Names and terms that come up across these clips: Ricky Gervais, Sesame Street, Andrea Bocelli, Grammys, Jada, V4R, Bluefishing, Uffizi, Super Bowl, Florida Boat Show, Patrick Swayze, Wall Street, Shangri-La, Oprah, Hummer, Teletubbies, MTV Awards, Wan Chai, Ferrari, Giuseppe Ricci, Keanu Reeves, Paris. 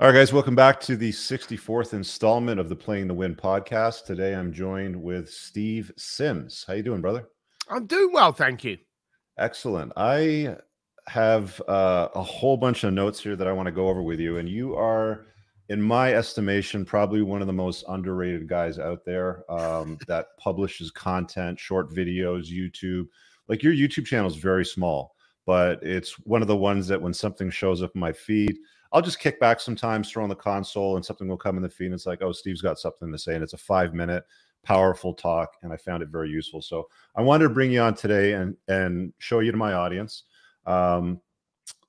All right, guys, welcome back to the 64th installment of the Playing the Win podcast. Today, I'm joined with Steve Sims. How you doing, brother? I'm doing well, thank you. Excellent. I have a whole bunch of notes here that I want to go over with you, and you are, in my estimation, probably one of the most underrated guys out there that publishes content, short videos, YouTube. Like, your YouTube channel is very small, but it's one of the ones that when something shows up in my feed, I'll just kick back sometimes, throw on the console, and something will come in the feed. And it's like, oh, Steve's got something to say. And it's a 5-minute powerful talk. And I found it very useful. So I wanted to bring you on today and show you to my audience. I'm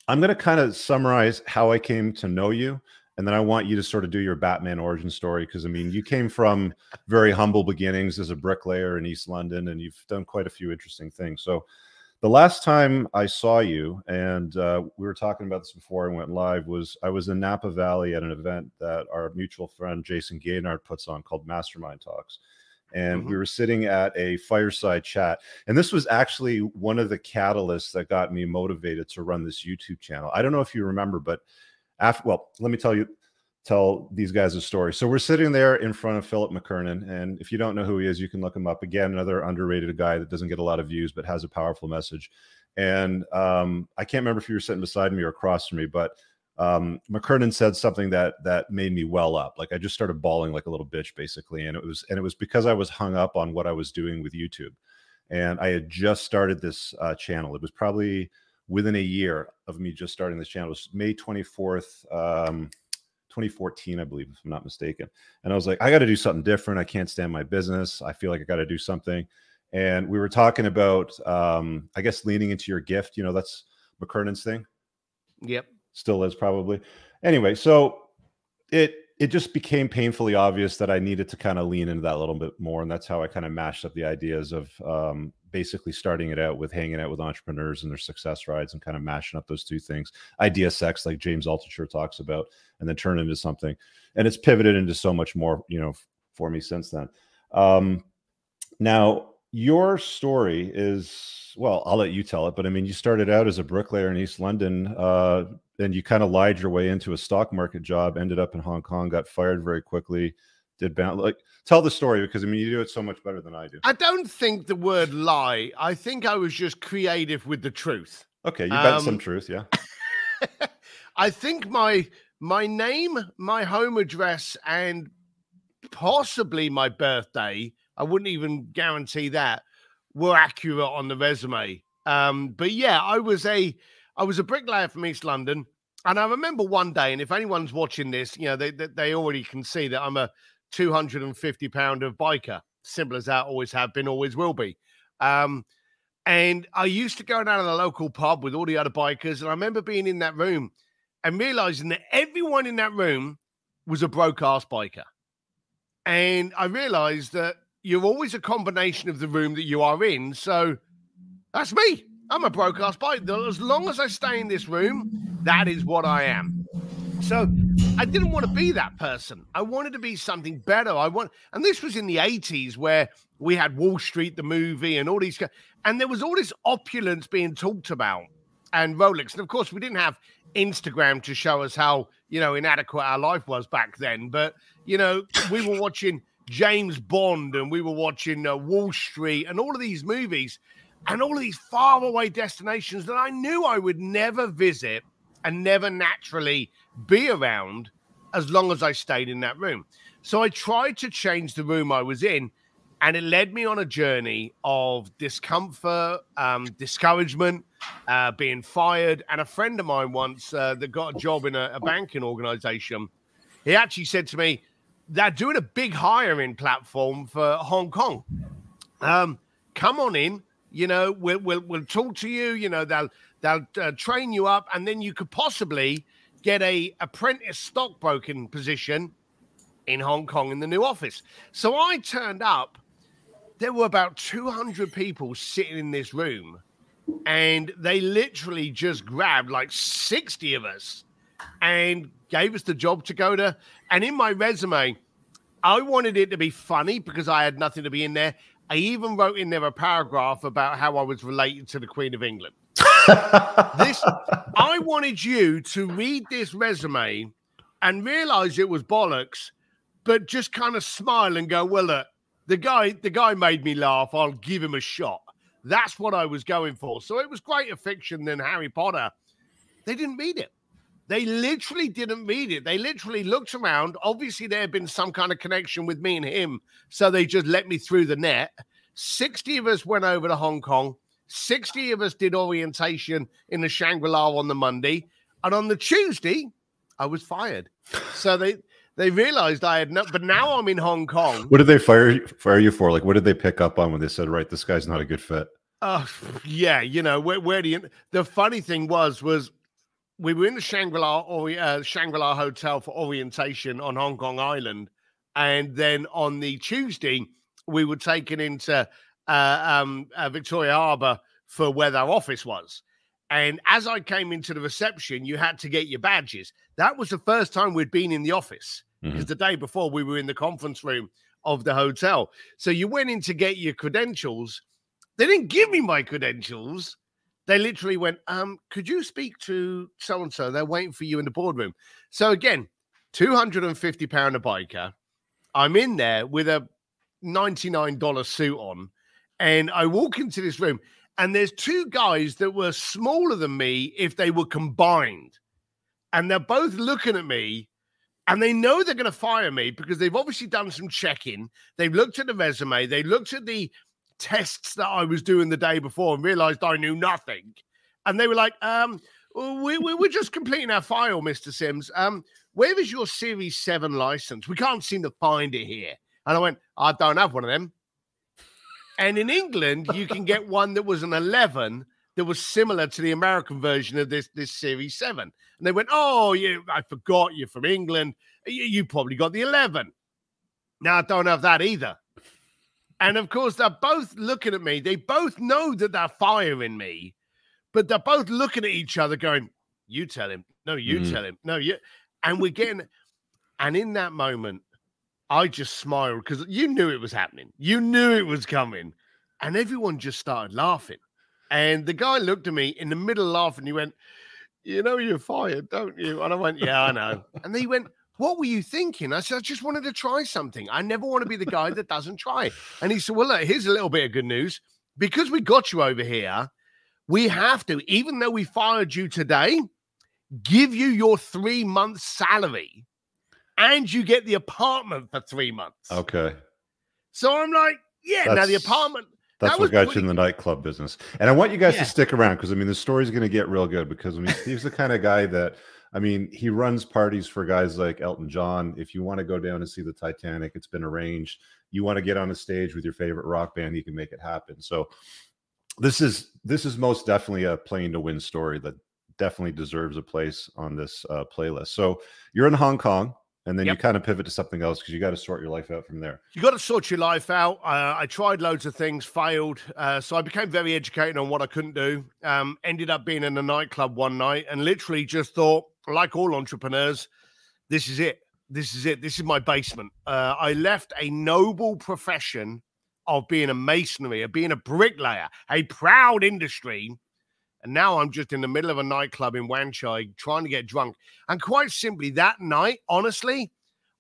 going to kind of summarize how I came to know you. And then I want you to sort of do your Batman origin story. Because, I mean, you came from very humble beginnings as a bricklayer in East London. And you've done quite a few interesting things. So the last time I saw you, and we were talking about this before I went live, was I was in Napa Valley at an event that our mutual friend Jason Gaynard puts on called Mastermind Talks. And we were sitting at a fireside chat. And this was actually one of the catalysts that got me motivated to run this YouTube channel. I don't know if you remember, but after, well, let me tell these guys a story. So we're sitting there in front of Philip McKernan, and if you don't know who he is, you can look him up. Again, another underrated guy that doesn't get a lot of views but has a powerful message. And I can't remember if you were sitting beside me or across from me, but McKernan said something that made me well up. Like, I just started bawling like a little bitch, basically, and it was because I was hung up on what I was doing with YouTube. And I had just started this channel. It was probably within a year of me just starting this channel. It was May 24th, 2014, I believe, if I'm not mistaken. And I was like, I got to do something different. I can't stand my business. I feel like I got to do something. And we were talking about, I guess, leaning into your gift. You know, that's McKernan's thing. Yep. Still is, probably. Anyway, so it just became painfully obvious that I needed to kind of lean into that a little bit more. And that's how I kind of mashed up the ideas of basically starting it out with hanging out with entrepreneurs and their success rides and kind of mashing up those two things. Idea sex, like James Altucher talks about, and then turn into something. And it's pivoted into so much more, you know, for me since then. Now, your story is, well, I'll let you tell it, but I mean, you started out as a bricklayer in East London, and you kind of lied your way into a stock market job, ended up in Hong Kong, got fired very quickly. Like, tell the story, because I mean, you do it so much better than I do. I don't think the word lie. I think I was just creative with the truth. Okay, you got some truth, yeah. I think my name, my home address, and possibly my birthday, I wouldn't even guarantee that, were accurate on the resume. But yeah, I was a bricklayer from East London, and I remember one day, and if anyone's watching this, you know, they already can see that I'm a 250 pounder of biker, simple as that, always have been, always will be. And I used to go down to the local pub with all the other bikers, and I remember being in that room and realizing that everyone in that room was a broke ass biker. And I realized that you're always a combination of the room that you are in. So that's me. I'm a broke ass biker. As long as I stay in this room, that is what I am. So I didn't want to be that person. I wanted to be something better. And this was in the 80s, where we had Wall Street, the movie, and all these, and there was all this opulence being talked about, and Rolex. And of course, we didn't have Instagram to show us how, you know, inadequate our life was back then. But, you know, we were watching James Bond, and we were watching Wall Street, and all of these movies, and all of these faraway destinations that I knew I would never visit and never naturally be around as long as I stayed in that room. So I tried to change the room I was in, and it led me on a journey of discomfort, discouragement, being fired. And a friend of mine once that got a job in a banking organization, he actually said to me, they're doing a big hiring platform for Hong Kong. Come on in, you know, we'll talk to you, you know, they'll train you up, and then you could possibly get a apprentice stockbroking position in Hong Kong in the new office. So I turned up. There were about 200 people sitting in this room, and they literally just grabbed like 60 of us and gave us the job to go to. And in my resume, I wanted it to be funny because I had nothing to be in there. I even wrote in there a paragraph about how I was related to the Queen of England. I wanted you to read this resume and realize it was bollocks, but just kind of smile and go, well, look, the guy made me laugh. I'll give him a shot. That's what I was going for. So it was greater fiction than Harry Potter. They didn't read it. They literally didn't read it. They literally looked around. Obviously, there had been some kind of connection with me and him, so they just let me through the net. 60 of us went over to Hong Kong. 60 of us did orientation in the Shangri-La on the Monday. And on the Tuesday, I was fired. So they realized I had not, but now I'm in Hong Kong. What did they fire you for? Like, what did they pick up on when they said, right, this guy's not a good fit? Yeah, you know, where do you... The funny thing was we were in the Shangri-La Hotel for orientation on Hong Kong Island. And then on the Tuesday, we were taken into Victoria Harbour for where their office was. And as I came into the reception, you had to get your badges. That was the first time we'd been in the office, because the day before we were in the conference room of the hotel. So you went in to get your credentials. They didn't give me my credentials. They literally went, could you speak to so-and-so? They're waiting for you in the boardroom. So again, £250 a biker. I'm in there with a $99 suit on, and I walk into this room. And there's two guys that were smaller than me if they were combined. And they're both looking at me, and they know they're going to fire me because they've obviously done some checking. They've looked at the resume. They looked at the tests that I was doing the day before and realized I knew nothing. And they were like, we're just completing our file, Mr. Sims. Where is your Series 7 license? We can't seem to find it here. And I went, I don't have one of them. And in England, you can get one that was an 11 that was similar to the American version of this Series 7. And they went, oh, I forgot you're from England. You probably got the 11. Now, I don't have that either. And, of course, they're both looking at me. They both know that they're firing me. But they're both looking at each other going, you tell him. No, you tell him. No, you. And we're getting – and in that moment, I just smiled because you knew it was happening. You knew it was coming. And everyone just started laughing. And the guy looked at me in the middle of laughing. He went, you know you're fired, don't you? And I went, yeah, I know. And he went, what were you thinking? I said, I just wanted to try something. I never want to be the guy that doesn't try. And he said, well, look, here's a little bit of good news. Because we got you over here, we have to, even though we fired you today, give you your 3 months' salary. And you get the apartment for 3 months. Okay. So I'm like, yeah, now the apartment. That's what got you in the nightclub business. And I want you guys to stick around because, I mean, the story's going to get real good because, I mean, Steve's the kind of guy that, I mean, he runs parties for guys like Elton John. If you want to go down and see the Titanic, it's been arranged. You want to get on a stage with your favorite rock band, you can make it happen. So this is most definitely a playing to win story that definitely deserves a place on this playlist. So you're in Hong Kong. And then you kind of pivot to something else because you got to sort your life out from there. You got to sort your life out. I tried loads of things, failed. So I became very educated on what I couldn't do. Ended up being in a nightclub one night and literally just thought, like all entrepreneurs, this is it. This is it. This is my basement. I left a noble profession of being a masonry, of being a bricklayer, a proud industry. And now I'm just in the middle of a nightclub in Wan Chai trying to get drunk. And quite simply, that night, honestly,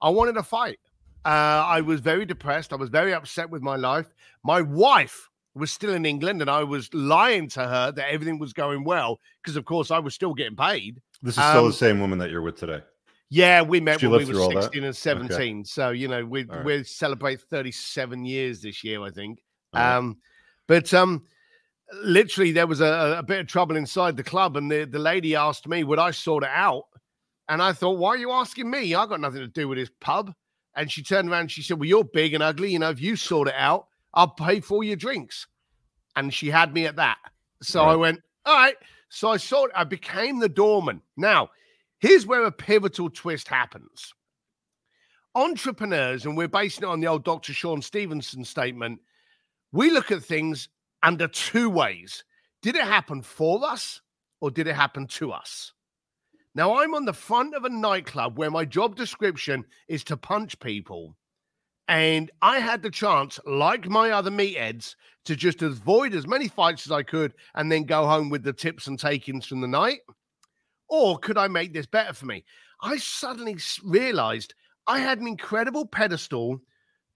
I wanted to fight. I was very depressed. I was very upset with my life. My wife was still in England, and I was lying to her that everything was going well because, of course, I was still getting paid. This is still the same woman that you're with today. Yeah, we met when we were 16 and 17. Okay. So, you know, we'll celebrate 37 years this year, I think. Right. Literally, there was a bit of trouble inside the club, and the lady asked me, would I sort it out? And I thought, why are you asking me? I got nothing to do with this pub. And she turned around and she said, well, you're big and ugly. You know, if you sort it out, I'll pay for your drinks. And she had me at that. So I went, all right. So I became the doorman. Now, here's where a pivotal twist happens. Entrepreneurs, and we're basing it on the old Dr. Sean Stevenson statement, we look at things under two ways. Did it happen for us or did it happen to us? Now, I'm on the front of a nightclub where my job description is to punch people. And I had the chance, like my other meatheads, to just avoid as many fights as I could and then go home with the tips and takings from the night. or could I make this better for me? I suddenly realized I had an incredible pedestal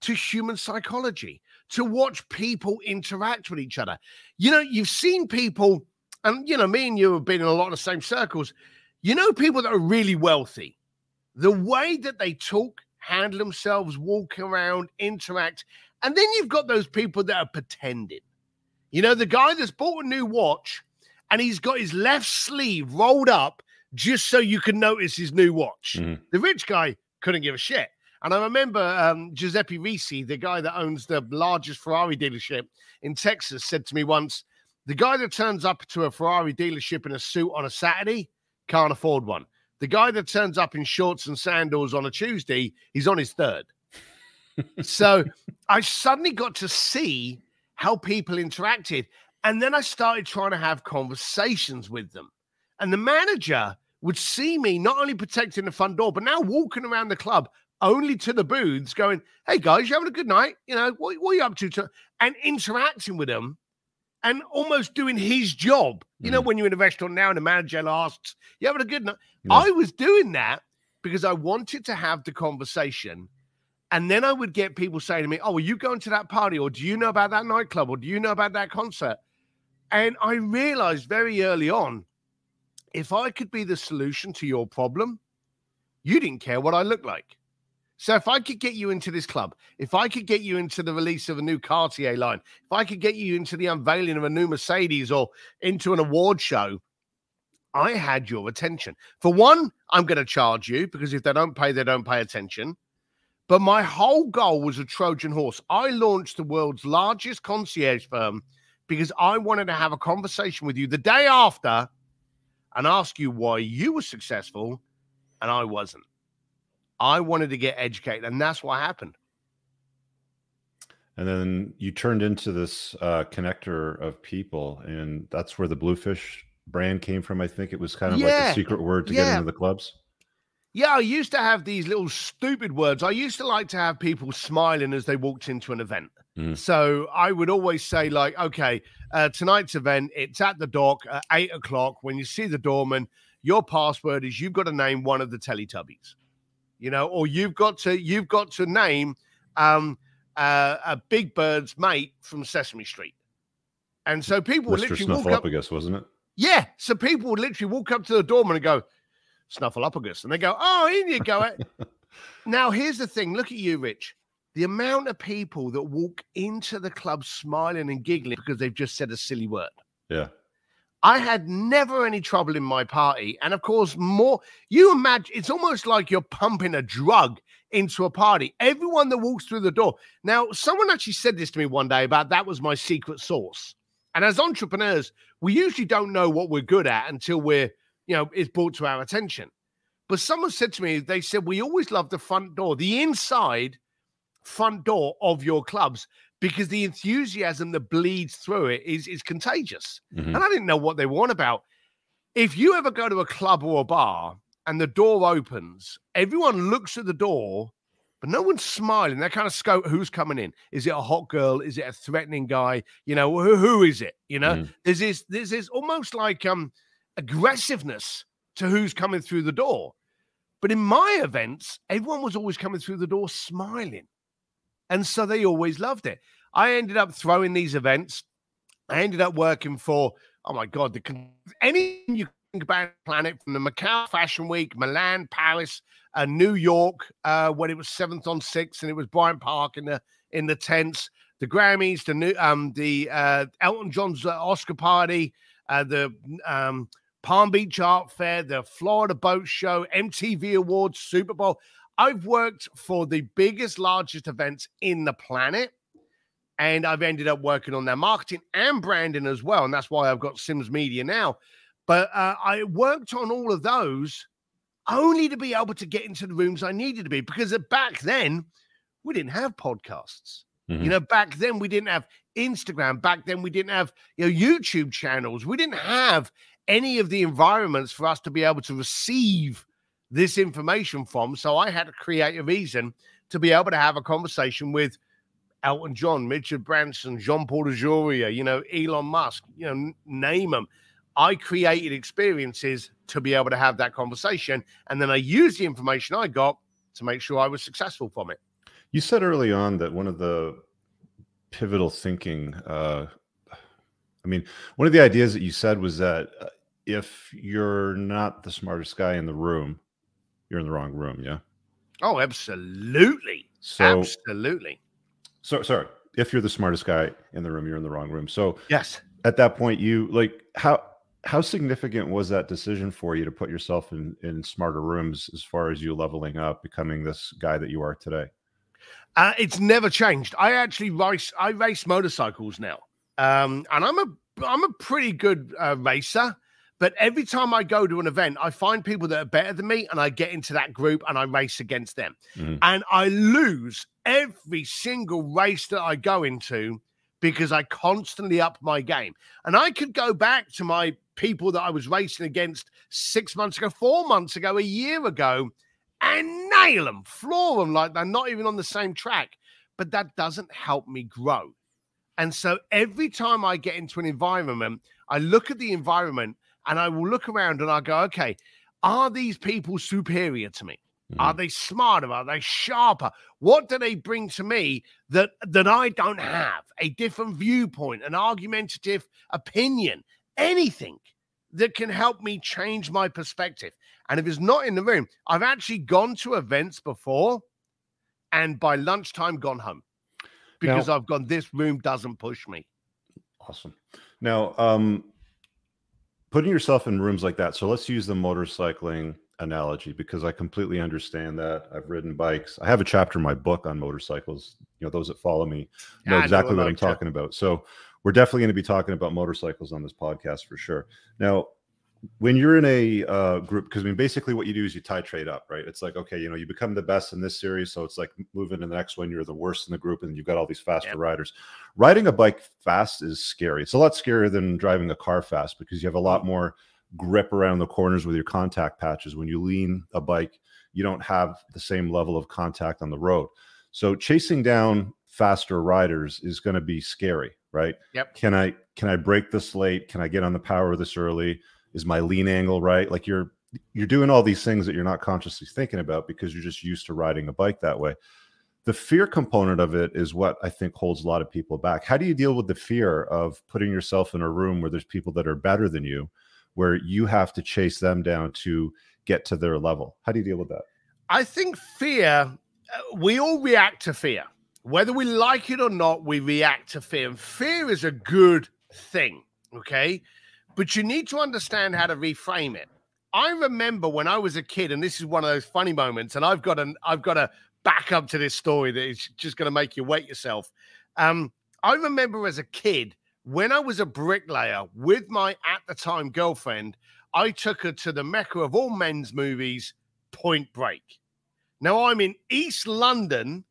to human psychology, to watch people interact with each other. You know, you've seen people, and, you know, me and you have been in a lot of the same circles. You know, people that are really wealthy, the way that they talk, handle themselves, walk around, interact. And then you've got those people that are pretending. You know, the guy that's bought a new watch and he's got his left sleeve rolled up just so you can notice his new watch. Mm. The rich guy couldn't give a shit. And I remember Giuseppe Ricci, the guy that owns the largest Ferrari dealership in Texas, said to me once, the guy that turns up to a Ferrari dealership in a suit on a Saturday can't afford one. The guy that turns up in shorts and sandals on a Tuesday, he's on his third. So I suddenly got to see how people interacted. And then I started trying to have conversations with them. And the manager would see me not only protecting the front door, but now walking around the club only to the booths going, hey, guys, you having a good night? You know, what are you up to? And interacting with them. And almost doing his job. You know, when you're in a restaurant now and the manager asks, you having a good night? Yeah. I was doing that because I wanted to have the conversation. And then I would get people saying to me, oh, were you going to that party? Or do you know about that nightclub? Or do you know about that concert? And I realized very early on, if I could be the solution to your problem, you didn't care what I looked like. So if I could get you into this club, if I could get you into the release of a new Cartier line, if I could get you into the unveiling of a new Mercedes or into an award show, I had your attention. For one, I'm going to charge you because if they don't pay attention. But my whole goal was a Trojan horse. I launched the world's largest concierge firm because I wanted to have a conversation with you the day after and ask you why you were successful and I wasn't. I wanted to get educated, and that's what happened. And then you turned into this connector of people, and that's where the Bluefish brand came from. I think it was kind of like a secret word to get into the clubs. Yeah, I used to have these little stupid words. I used to like to have people smiling as they walked into an event. Mm. So I would always say, like, okay, tonight's event, it's at the dock at 8 o'clock. When you see the doorman, your password is you've got to name one of the Teletubbies. You know, or you've got to name a Big Bird's mate from Sesame Street. And so people would literally walk up. Snuffleupagus, wasn't it? Yeah. So people would literally walk up to the doorman and go, Snuffleupagus. And they go, oh, in you go. Now, here's the thing. Look at you, Rich. The amount of people that walk into the club smiling and giggling because they've just said a silly word. Yeah. I had never any trouble in my party. And of course, you imagine, it's almost like you're pumping a drug into a party. Everyone that walks through the door. Now, someone actually said this to me one day about that was my secret sauce. And as entrepreneurs, we usually don't know what we're good at until we're, you know, it's brought to our attention. But someone said to me, they said, we always love the front door, the inside front door of your clubs. Because the enthusiasm that bleeds through it is contagious. Mm-hmm. And I didn't know what they were on about. If you ever go to a club or a bar and the door opens, everyone looks at the door, but no one's smiling. They kind of scope who's coming in. Is it a hot girl? Is it a threatening guy? You know, who is it? You know, mm-hmm. There's this almost like aggressiveness to who's coming through the door. But in my events, everyone was always coming through the door smiling. And so they always loved it. I ended up throwing these events. I ended up working for, oh my God, anything you can think about the planet, from the Macau Fashion Week, Milan, Paris, New York, when it was 7th on 6th, and it was Bryant Park in the tents, the Grammys, the Elton John's Oscar party, the Palm Beach Art Fair, the Florida Boat Show, MTV Awards, Super Bowl. I've worked for the biggest, largest events in the planet, and I've ended up working on their marketing and branding as well, and that's why I've got Sims Media now. But I worked on all of those only to be able to get into the rooms I needed to be, because back then, we didn't have podcasts. Mm-hmm. You know, back then, we didn't have Instagram. Back then, we didn't have YouTube channels. We didn't have any of the environments for us to be able to receive this information from. So I had to create a reason to be able to have a conversation with Elton John, Richard Branson, Jean-Paul DeJoria, Elon Musk, name them. I created experiences to be able to have that conversation. And then I used the information I got to make sure I was successful from it. You said early on that one of the pivotal thinking, one of the ideas that you said was that if you're not the smartest guy in the room, you're in the wrong room. Yeah. Oh, absolutely. Absolutely. So, sorry. If you're the smartest guy in the room, you're in the wrong room. So yes, at that point, you how significant was that decision for you to put yourself in smarter rooms as far as you leveling up, becoming this guy that you are today? It's never changed. I actually race motorcycles now, and I'm a pretty good racer. But every time I go to an event, I find people that are better than me, and I get into that group and I race against them, and I lose every single race that I go into, because I constantly up my game. And I could go back to my people that I was racing against 6 months ago, 4 months ago, a year ago, and nail them, floor them like they're not even on the same track. But that doesn't help me grow. And so every time I get into an environment, I look at the environment and I will look around and I go, okay, are these people superior to me? Are they smarter? Are they sharper? What do they bring to me that I don't have? A different viewpoint, an argumentative opinion, anything that can help me change my perspective. And if it's not in the room, I've actually gone to events before and by lunchtime gone home because I've gone, this room doesn't push me. Awesome. Now, putting yourself in rooms like that. So let's use the motorcycling analogy, because I completely understand that. I've ridden bikes. I have a chapter in my book on motorcycles. You know, those that follow me know exactly what I'm talking about. So we're definitely going to be talking about motorcycles on this podcast for sure. Now, when you're in a group, because I mean, basically what you do is you titrate up, right? It's like, okay, you know, you become the best in this series. So it's like moving to the next one, you're the worst in the group, and you've got all these faster riders. Riding a bike fast is scary. It's a lot scarier than driving a car fast, because you have a lot more grip around the corners with your contact patches. When you lean a bike, you don't have the same level of contact on the road. So chasing down faster riders is going to be scary, right? Yep. Can I break this late? Can I get on the power this early? Is my lean angle right? Like you're doing all these things that you're not consciously thinking about because you're just used to riding a bike that way. The fear component of it is what I think holds a lot of people back. How do you deal with the fear of putting yourself in a room where there's people that are better than you, where you have to chase them down to get to their level? How do you deal with that? I think fear, we all react to fear. Whether we like it or not, we react to fear. And fear is a good thing, okay? But you need to understand how to reframe it. I remember when I was a kid, and this is one of those funny moments, and I've got to back up to this story that is just going to make you wet yourself. I remember as a kid, when I was a bricklayer with my, at the time, girlfriend, I took her to the mecca of all men's movies, Point Break. Now, I'm in East London.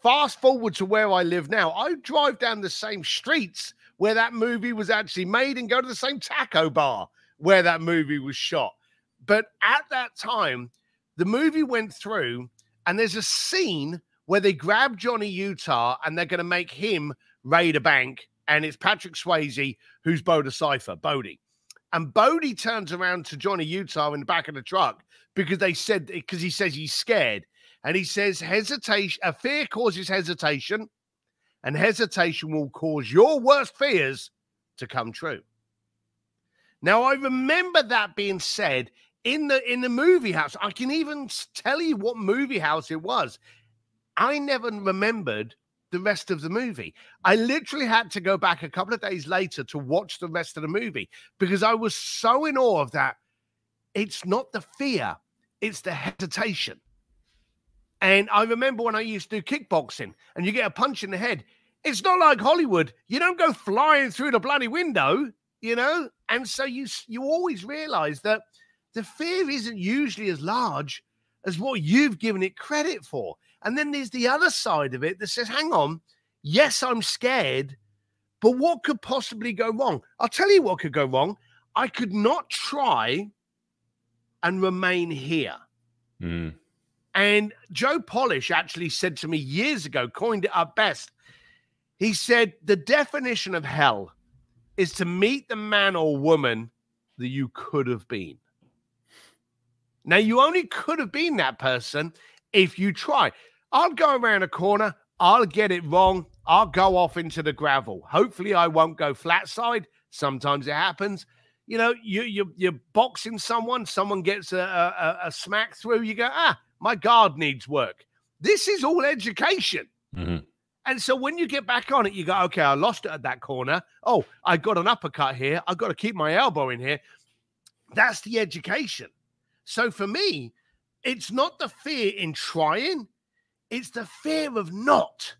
Fast forward to where I live now. I drive down the same streets where that movie was actually made and go to the same taco bar where that movie was shot. But at that time, the movie went through, and there's a scene where they grab Johnny Utah and they're going to make him raid a bank. And it's Patrick Swayze who's Bodhi. And Bodhi turns around to Johnny Utah in the back of the truck because he says he's scared. And he says, fear causes hesitation, and hesitation will cause your worst fears to come true. Now, I remember that being said in the movie house. I can even tell you what movie house it was. I never remembered the rest of the movie. I literally had to go back a couple of days later to watch the rest of the movie because I was so in awe of that. It's not the fear, it's the hesitation. And I remember when I used to do kickboxing and you get a punch in the head, it's not like Hollywood. You don't go flying through the bloody window, you know? And so you always realize that the fear isn't usually as large as what you've given it credit for. And then there's the other side of it that says, hang on, yes, I'm scared, but what could possibly go wrong? I'll tell you what could go wrong. I could not try and remain here. And Joe Polish actually said to me years ago, coined it up best. He said, the definition of hell is to meet the man or woman that you could have been. Now, you only could have been that person if you try. I'll go around a corner. I'll get it wrong. I'll go off into the gravel. Hopefully, I won't go flat side. Sometimes it happens. You know, you're boxing someone. Someone gets a smack through. You go, ah, my guard needs work. This is all education. Mm-hmm. And so when you get back on it, you go, okay, I lost it at that corner. Oh, I got an uppercut here. I've got to keep my elbow in here. That's the education. So for me, it's not the fear in trying. It's the fear of not.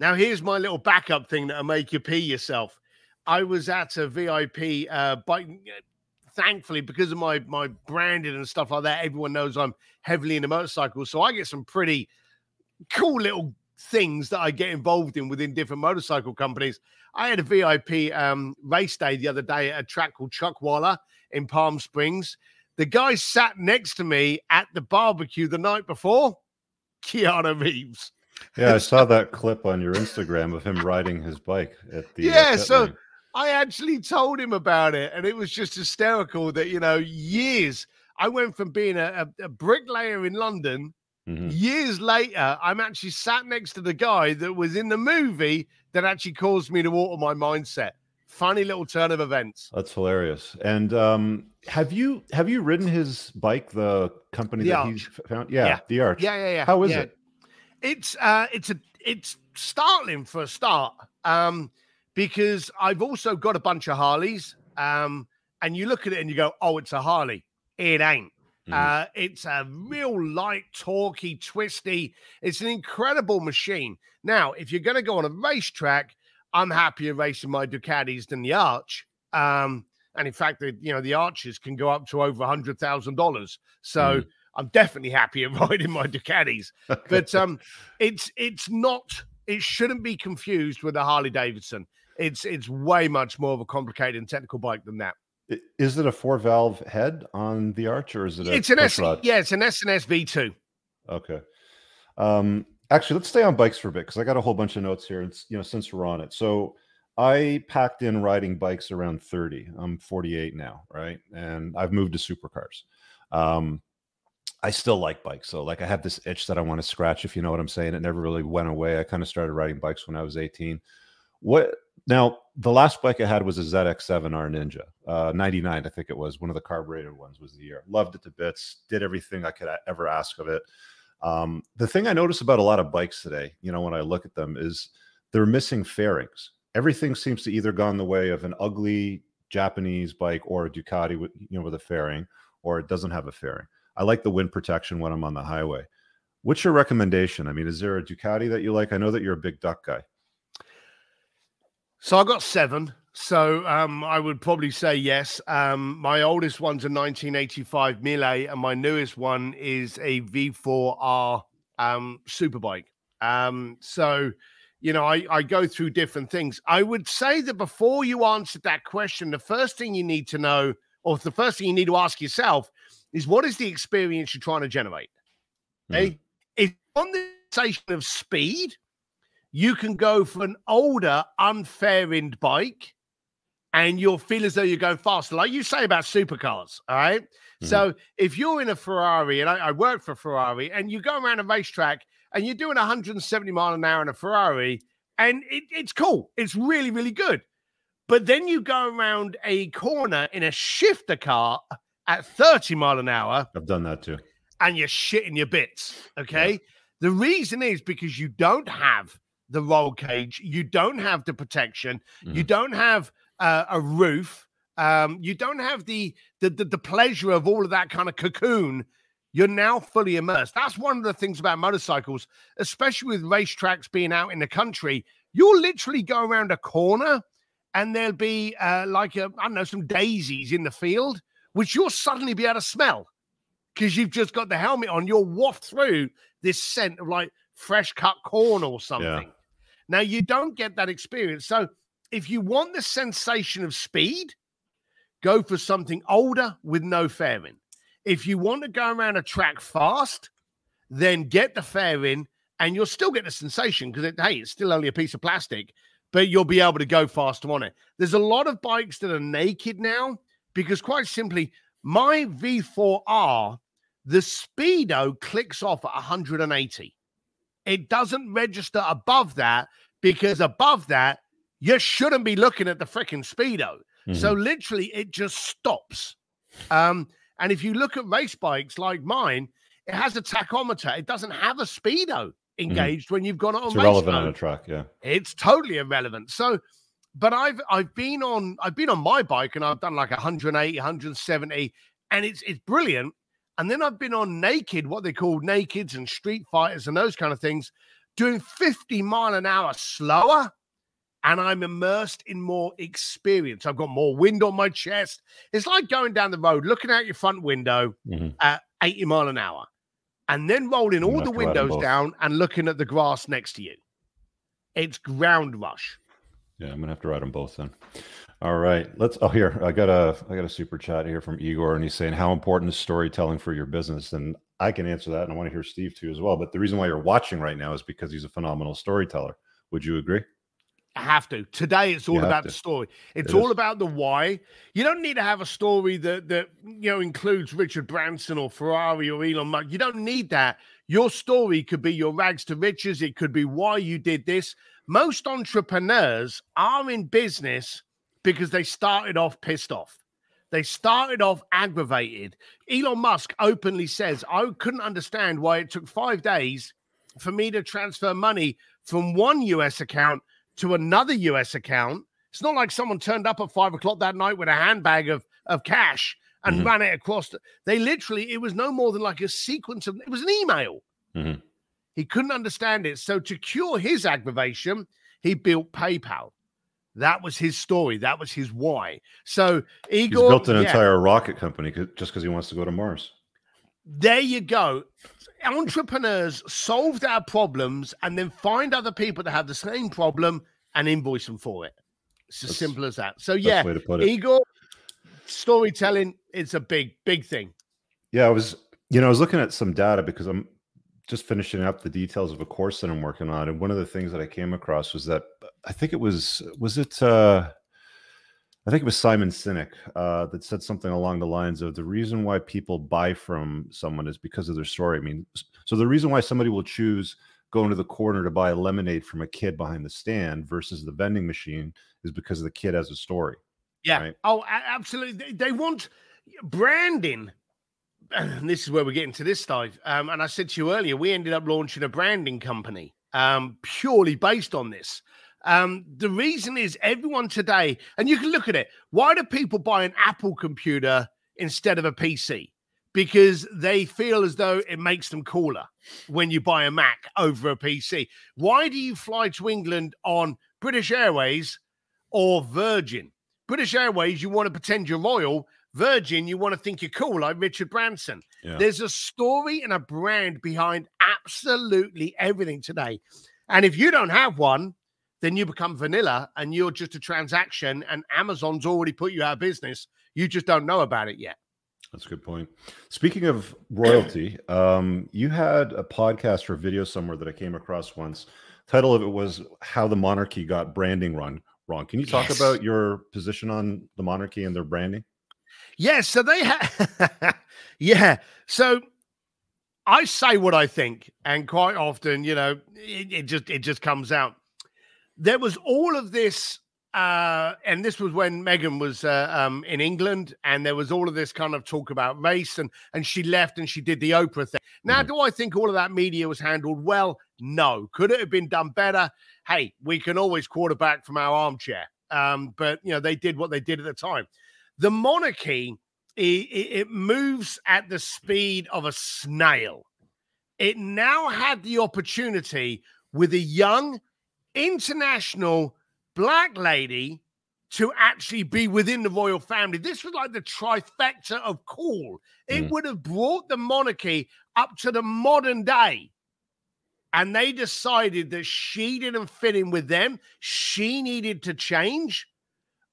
Now, here's my little backup thing that'll make you pee yourself. I was at a VIP, thankfully, because of my branding and stuff like that, everyone knows I'm heavily into motorcycles. So I get some pretty cool little things that I get involved in within different motorcycle companies. I had a VIP race day the other day at a track called Chuckwalla in Palm Springs. The guy sat next to me at the barbecue the night before, Keanu Reeves. Yeah, I saw that clip on your Instagram of him riding his bike at the... Yeah, so I actually told him about it, and it was just hysterical that, you know, years... I went from being a bricklayer in London. Mm-hmm. Years later, I'm actually sat next to the guy that was in the movie that actually caused me to alter my mindset. Funny little turn of events. That's hilarious. And have you ridden his bike, the company that he's found? Yeah, the Arch. Yeah. How is it? It's startling for a start, because I've also got a bunch of Harleys, and you look at it and you go, oh, it's a Harley. It ain't. It's a real light, torquey, twisty. It's an incredible machine. Now, if you're going to go on a racetrack, I'm happier racing my Ducatis than the Arch. And in fact, the Arches can go up to over $100,000. So I'm definitely happier riding my Ducatis. But it's not, it shouldn't be confused with a Harley-Davidson. It's way much more of a complicated and technical bike than that. Is it a 4-valve head on the Arch, or is it an S-rod? Yeah, it's an S&S V2. Okay. Actually, let's stay on bikes for a bit, because I got a whole bunch of notes here, and since we're on it. So I packed in riding bikes around 30. I'm 48 now, right? And I've moved to supercars. I still like bikes. So I have this itch that I want to scratch, if you know what I'm saying. It never really went away. I kind of started riding bikes when I was 18. Now, the last bike I had was a ZX7R Ninja, 99, I think it was. One of the carbureted ones was the year. Loved it to bits, did everything I could ever ask of it. The thing I notice about a lot of bikes today, when I look at them, is they're missing fairings. Everything seems to either gone the way of an ugly Japanese bike or a Ducati with, with a fairing, or it doesn't have a fairing. I like the wind protection when I'm on the highway. What's your recommendation? I mean, is there a Ducati that you like? I know that you're a big duck guy. So I got 7. So I would probably say yes. My oldest one's a 1985 Miele, and my newest one is a V4R superbike. So, I go through different things. I would say that before you answer that question, the first thing you need to know, or the first thing you need to ask yourself, is what is the experience you're trying to generate? Okay? If on the sensation of speed, you can go for an older, unfairinged bike, and you'll feel as though you're going faster. Like you say about supercars, all right? Mm-hmm. So if you're in a Ferrari, and I work for Ferrari, and you go around a racetrack, and you're doing 170 mile an hour in a Ferrari, and it's cool. It's really, really good. But then you go around a corner in a shifter car at 30 mile an hour. I've done that too. And you're shitting your bits, okay? Yeah. The reason is because you don't have the roll cage, you don't have the protection, you don't have a roof, you don't have the pleasure of all of that kind of cocoon. You're now fully immersed. That's one of the things about motorcycles, especially with racetracks being out in the country. You'll literally go around a corner and there'll be some daisies in the field, which you'll suddenly be able to smell because you've just got the helmet on. You'll waft through this scent of fresh cut corn or something. Yeah. Now, you don't get that experience. So if you want the sensation of speed, go for something older with no fairing. If you want to go around a track fast, then get the fairing and you'll still get the sensation because, it's still only a piece of plastic, but you'll be able to go faster on it. There's a lot of bikes that are naked now because quite simply, my V4R, the speedo clicks off at 180. It doesn't register above that, because above that, you shouldn't be looking at the freaking speedo. Mm-hmm. So literally, it just stops. And if you look at race bikes like mine, it has a tachometer. It doesn't have a speedo engaged when you've gone on race irrelevant mode. On a track, yeah. It's totally irrelevant. So, but I've been on my bike and I've done like 180, 170, and it's brilliant. And then I've been on naked, what they call nakeds and street fighters and those kind of things, doing 50 mile an hour slower. And I'm immersed in more experience. I've got more wind on my chest. It's like going down the road, looking out your front window at 80 mile an hour, and then rolling all the windows down and looking at the grass next to you. It's ground rush. Yeah, I'm gonna have to ride them both then. All right, let's. Oh, here I got a super chat here from Igor, and he's saying, "How important is storytelling for your business?" And I can answer that, and I want to hear Steve too as well. But the reason why you're watching right now is because he's a phenomenal storyteller. Would you agree? I have to. Today, it's all about the story. It's all about the why. You don't need to have a story that you know includes Richard Branson or Ferrari or Elon Musk. You don't need that. Your story could be your rags to riches. It could be why you did this. Most entrepreneurs are in business because they started off pissed off. They started off aggravated. Elon Musk openly says, I couldn't understand why it took 5 days for me to transfer money from one US account to another US account. It's not like someone turned up at 5 o'clock that night with a handbag of cash and ran it across. They literally, it was no more than like a sequence of, it was an email. He couldn't understand it. So to cure his aggravation, he built PayPal. That was his story. That was his why. So Igor, he's built an entire rocket company just because he wants to go to Mars. There you go. Entrepreneurs solve their problems and then find other people that have the same problem and invoice them for it. It's as simple as that. So yeah, Igor, storytelling, it's a big, big thing. Yeah, I was looking at some data because I'm just finishing up the details of a course that I'm working on. And one of the things that I came across was that I think it was Simon Sinek that said something along the lines of the reason why people buy from someone is because of their story. I mean, so the reason why somebody will choose going to the corner to buy lemonade from a kid behind the stand versus the vending machine is because the kid has a story. Yeah. Right? Oh, absolutely. They want branding. And this is where we're getting to this, Steve. And I said to you earlier, we ended up launching a branding company purely based on this. The reason is everyone today, and you can look at it, why do people buy an Apple computer instead of a PC? Because they feel as though it makes them cooler when you buy a Mac over a PC. Why do you fly to England on British Airways or Virgin? British Airways, you want to pretend you're royal. Virgin, you want to think you're cool, like Richard Branson. Yeah. There's a story and a brand behind absolutely everything today. And if you don't have one, then you become vanilla and you're just a transaction, and Amazon's already put you out of business. You just don't know about it yet. That's a good point. Speaking of royalty, you had a podcast or video somewhere that I came across once. Title of it was How the Monarchy Got Branding Wrong. Can you talk about your position on the monarchy and their branding? Yes, so they have. So I say what I think, and quite often, you know, it just comes out. There was all of this, and this was when Meghan was in England, and there was all of this kind of talk about race, and she left, and she did the Oprah thing. Now, do I think all of that media was handled well? No. Could it have been done better? Hey, we can always quarterback from our armchair, but you know, they did what they did at the time. The monarchy, it moves at the speed of a snail. It now had the opportunity with a young, international black lady to actually be within the royal family. This was like the trifecta of cool. It would have brought the monarchy up to the modern day. And they decided that she didn't fit in with them. She needed to change,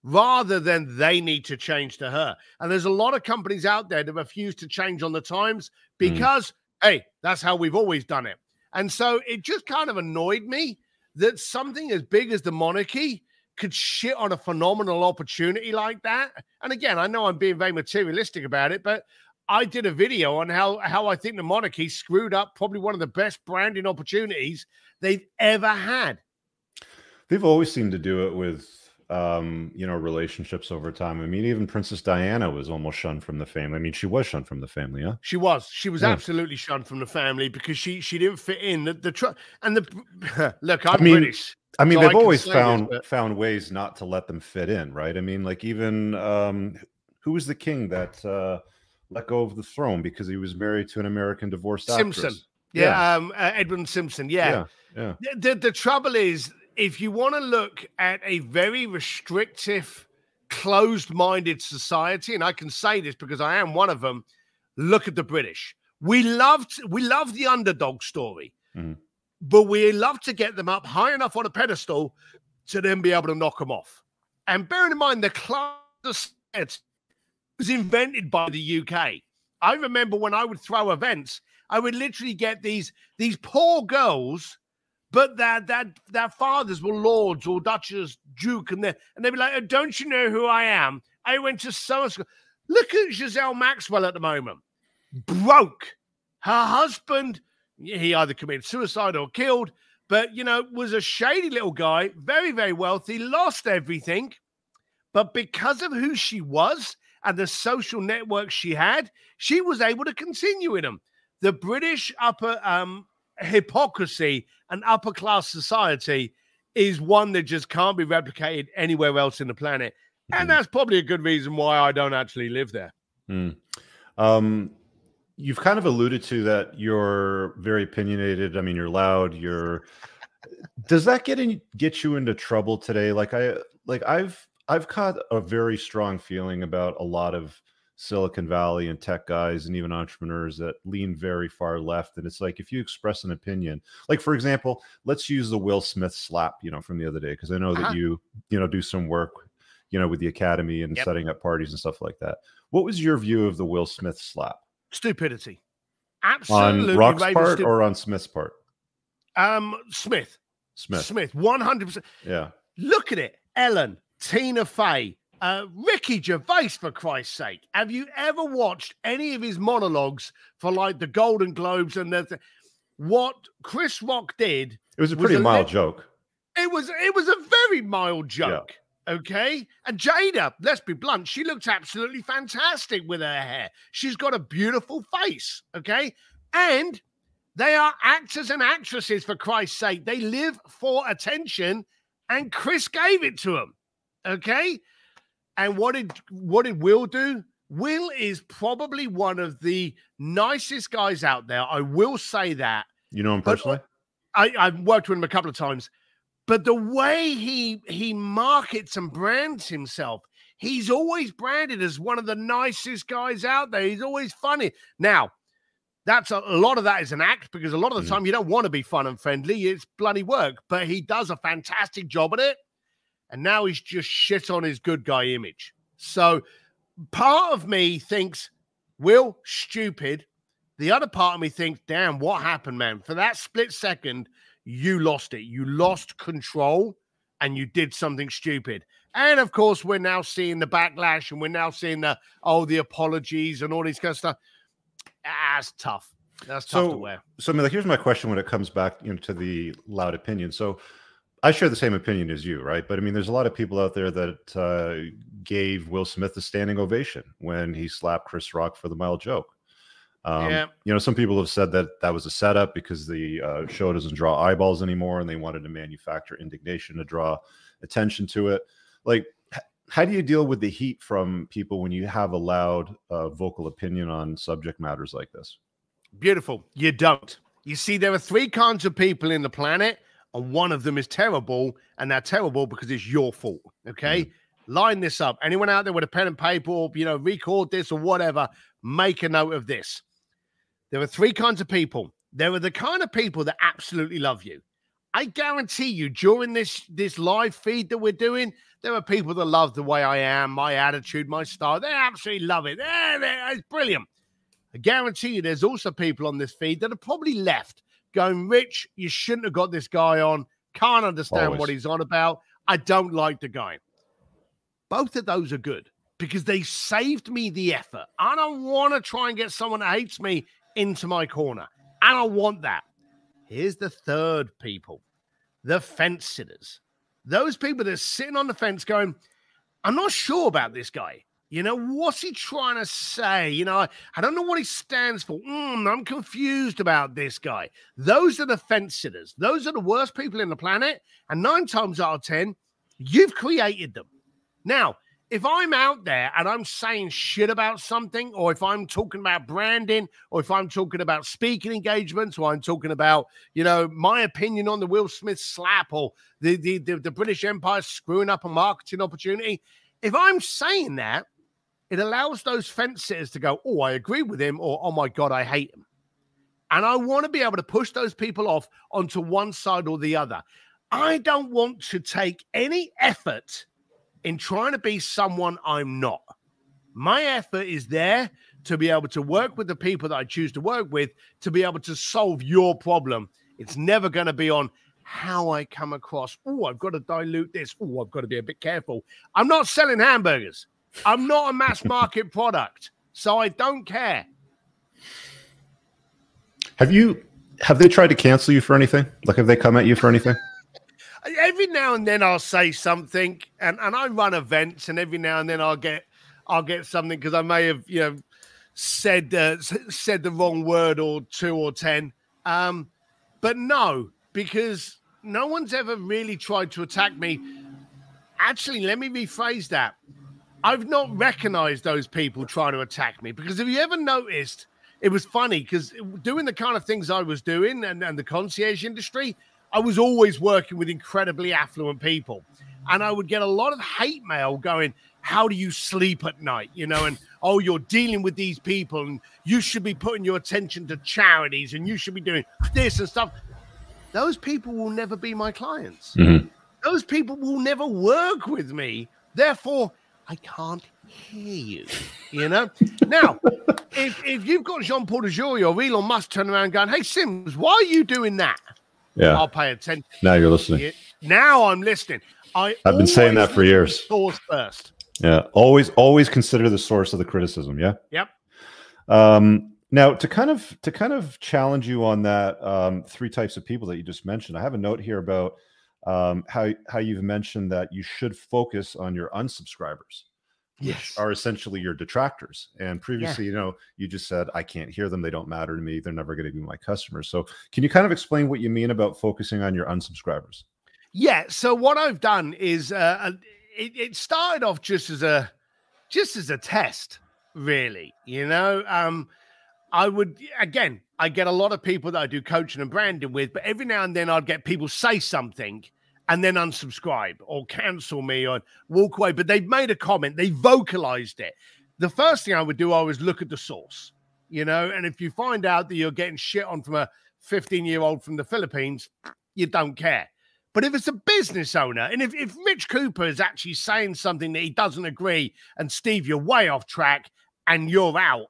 rather than they need to change to her. And there's a lot of companies out there that refuse to change on the times because, hey, that's how we've always done it. And so it just kind of annoyed me that something as big as the monarchy could shit on a phenomenal opportunity like that. And again, I know I'm being very materialistic about it, but I did a video on how I think the monarchy screwed up probably one of the best branding opportunities they've ever had. They've always seemed to do it with, you know, relationships over time. I mean, even Princess Diana was almost shunned from the family. I mean, she was shunned from the family, huh? She was absolutely shunned from the family because she didn't fit in. The look, I'm British. I mean, so they've always found ways not to let them fit in, right? I mean, like even who was the king that let go of the throne because he was married to an American divorced actress? Yeah. Edwin Simpson. Yeah. The trouble is, if you want to look at a very restrictive, closed-minded society, and I can say this because I am one of them, look at the British. We love the underdog story. Mm-hmm. But we love to get them up high enough on a pedestal to then be able to knock them off. And bearing in mind, the class society was invented by the UK. I remember when I would throw events, I would literally get these poor girls, but their fathers were lords or duchess, duke, and they'd be like, "Oh, don't you know who I am? I went to summer school." Look at Ghislaine Maxwell at the moment. Broke. Her husband, he either committed suicide or killed, but, you know, was a shady little guy, very, very wealthy, lost everything. But because of who she was and the social network she had, she was able to continue in them. The British upper hypocrisy and upper class society is one that just can't be replicated anywhere else in the planet. And that's probably a good reason why I don't actually live there. Mm. You've kind of alluded to that you're very opinionated. I mean, you're loud. Does that get you into trouble today? I've caught a very strong feeling about a lot of Silicon Valley and tech guys and even entrepreneurs that lean very far left. And it's like, if you express an opinion, like for example, let's use the Will Smith slap, you know, from the other day, because I know that you know, do some work, you know, with the academy and setting up parties and stuff like that. What was your view of the Will Smith slap? Stupidity. Absolutely. On Rock's part or on Smith's part? Smith. 100%. Yeah. Look at it. Ellen, Tina Fey, Ricky Gervais, for Christ's sake. Have you ever watched any of his monologues for like the Golden Globes and what Chris Rock did? It was a pretty mild joke. It was a very mild joke. Yeah. Okay, and Jada, let's be blunt, she looks absolutely fantastic with her hair. She's got a beautiful face, okay? And they are actors and actresses, for Christ's sake. They live for attention, and Chris gave it to them, okay? And what did Will do? Will is probably one of the nicest guys out there. I will say that. You know him personally? I've worked with him a couple of times. But the way he markets and brands himself, he's always branded as one of the nicest guys out there. He's always funny. Now, that's a lot of that is an act, because a lot of the time you don't want to be fun and friendly. It's bloody work. But he does a fantastic job at it. And now he's just shit on his good guy image. So part of me thinks, Will, stupid. The other part of me thinks, damn, what happened, man? For that split second, you lost it. You lost control and you did something stupid. And of course, we're now seeing the backlash and we're now seeing the apologies and all these kind of stuff. That's tough. That's tough to wear. So I mean, like, here's my question when it comes back, you know, to the loud opinion. So I share the same opinion as you, right? But I mean, there's a lot of people out there that gave Will Smith a standing ovation when he slapped Chris Rock for the mild joke. You know, some people have said that that was a setup because the show doesn't draw eyeballs anymore and they wanted to manufacture indignation to draw attention to it. Like, how do you deal with the heat from people when you have a loud vocal opinion on subject matters like this? Beautiful. You don't. You see, there are three kinds of people in the planet, and one of them is terrible, and they're terrible because it's your fault. Okay. Line this up. Anyone out there with a pen and paper, or, you know, record this or whatever, make a note of this. There are three kinds of people. There are the kind of people that absolutely love you. I guarantee you, during this live feed that we're doing, there are people that love the way I am, my attitude, my style. They absolutely love it. It's brilliant. I guarantee you there's also people on this feed that are probably left going, Rich, you shouldn't have got this guy on. Can't understand what he's on about. I don't like the guy. Both of those are good because they saved me the effort. I don't want to try and get someone that hates me into my corner. I don't want that. Here's the third people, the fence sitters. Those people that are sitting on the fence going, I'm not sure about this guy. You know, what's he trying to say? You know, I don't know what he stands for. I'm confused about this guy. Those are the fence sitters. Those are the worst people in the planet. And 9 times out of 10, you've created them. Now, if I'm out there and I'm saying shit about something, or if I'm talking about branding, or if I'm talking about speaking engagements, or I'm talking about, you know, my opinion on the Will Smith slap, or the British Empire screwing up a marketing opportunity, if I'm saying that, it allows those fence sitters to go, oh, I agree with him, or, oh, my God, I hate him. And I want to be able to push those people off onto one side or the other. I don't want to take any effort in trying to be someone I'm not. My effort is there to be able to work with the people that I choose to work with, to be able to solve your problem. It's never going to be on how I come across. Oh, I've got to dilute this. Oh, I've got to be a bit careful. I'm not selling hamburgers. I'm not a mass market product, so I don't care. Have they tried to cancel you for anything? Like, have they come at you for anything? Every now and then I'll say something, and I run events, and every now and then I'll get something because I may have, you know, said the wrong word or 2 or 10. But no, because no one's ever really tried to attack me. Actually, let me rephrase that. I've not recognized those people trying to attack me, because if you ever noticed, it was funny because doing the kind of things I was doing and the concierge industry, I was always working with incredibly affluent people, and I would get a lot of hate mail going, how do you sleep at night? You know, and, oh, you're dealing with these people and you should be putting your attention to charities and you should be doing this and stuff. Those people will never be my clients. Mm-hmm. Those people will never work with me. Therefore, I can't hear you, you know? Now, if you've got Jean-Paul DeJourier or Elon Musk turning around going, hey, Sims, why are you doing that? Yeah, I'll pay attention. Now you're listening. Now I'm listening. I've been saying that for years. Source first. Yeah, always consider the source of the criticism. Yeah. Yep. Now to kind of challenge you on that, 3 types of people that you just mentioned. I have a note here about how you've mentioned that you should focus on your unsubscribers, which are essentially your detractors. And previously, you know, you just said, I can't hear them. They don't matter to me. They're never going to be my customers. So can you kind of explain what you mean about focusing on your unsubscribers? Yeah. So what I've done is it started off just as a test, really. You know, I get a lot of people that I do coaching and branding with, but every now and then I'd get people say something and then unsubscribe or cancel me or walk away. But they've made a comment. They vocalized it. The first thing I would do, I was look at the source, you know, and if you find out that you're getting shit on from a 15-year-old from the Philippines, you don't care. But if it's a business owner, and if Rich Cooper is actually saying something that he doesn't agree, and Steve, you're way off track and you're out,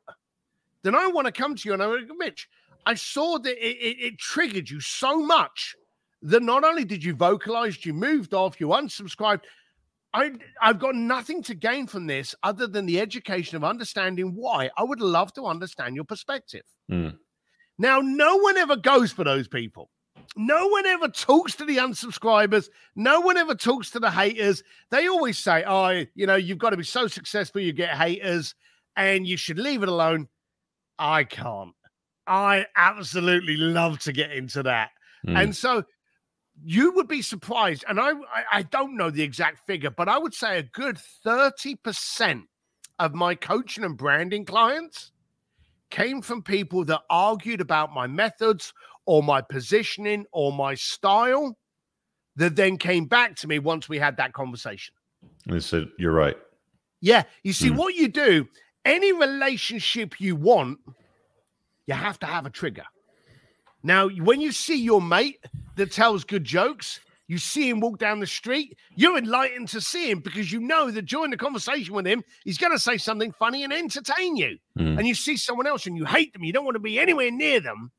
then I want to come to you and I go, Rich, I saw that it triggered you so much that not only did you vocalize, you moved off, you unsubscribed. I've got nothing to gain from this other than the education of understanding why. I would love to understand your perspective. Mm. Now, no one ever goes for those people. No one ever talks to the unsubscribers. No one ever talks to the haters. They always say, oh, you know, you've got to be so successful you get haters and you should leave it alone. I can't. I absolutely love to get into that. Mm. And so you would be surprised, and I don't know the exact figure, but I would say a good 30% of my coaching and branding clients came from people that argued about my methods or my positioning or my style that then came back to me once we had that conversation. They said, you're right. Yeah. You see, what you do, any relationship you want, you have to have a trigger. Now, when you see your mate that tells good jokes, you see him walk down the street, you're enlightened to see him because you know that during the conversation with him, he's going to say something funny and entertain you. Mm. And you see someone else and you hate them. You don't want to be anywhere near them.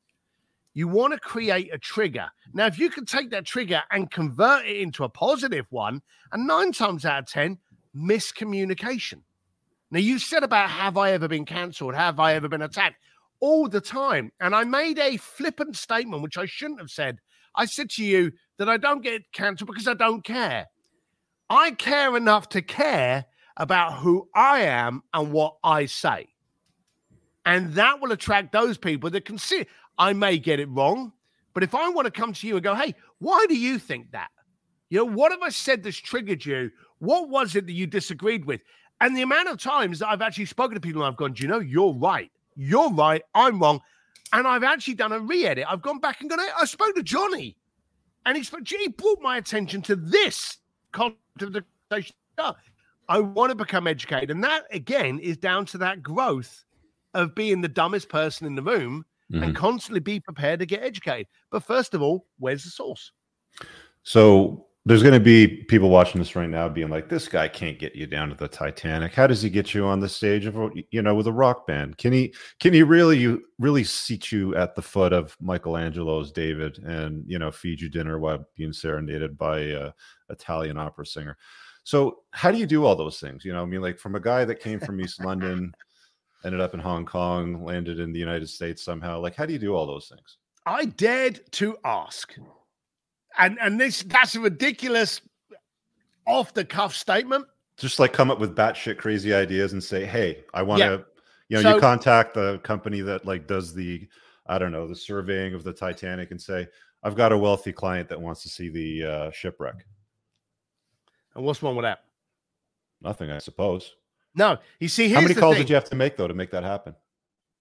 You want to create a trigger. Now, if you can take that trigger and convert it into a positive one, and 9 times out of 10, miscommunication. Now, you said about, have I ever been cancelled? Have I ever been attacked? All the time. And I made a flippant statement, which I shouldn't have said. I said to you that I don't get cancelled because I don't care. I care enough to care about who I am and what I say. And that will attract those people that can see it. I may get it wrong, but if I want to come to you and go, hey, why do you think that? You know, what have I said that's triggered you? What was it that you disagreed with? And the amount of times that I've actually spoken to people and I've gone, do you know, you're right. You're right. I'm wrong. And I've actually done a re-edit. I've gone back and gone, hey, I spoke to Johnny. And he brought my attention to this concept of the conversation. I want to become educated. And that, again, is down to that growth of being the dumbest person in the room and constantly be prepared to get educated. But first of all, where's the source? So there's going to be people watching this right now being like, this guy can't get you down to the Titanic. How does he get you on the stage of, you know, with a rock band? Can he really seat you at the foot of Michelangelo's David and, you know, feed you dinner while being serenaded by an Italian opera singer? So how do you do all those things? You know, I mean, like from a guy that came from East London, ended up in Hong Kong, landed in the United States somehow. Like, how do you do all those things? I dared to ask. And that's a ridiculous off-the-cuff statement. Just like come up with batshit crazy ideas and say, hey, I want to, you know, you contact the company that like does the, I don't know, the surveying of the Titanic and say, I've got a wealthy client that wants to see the shipwreck. And what's wrong with that? Nothing, I suppose. No, you see, here's the thing. How many calls did you have to make, though, to make that happen?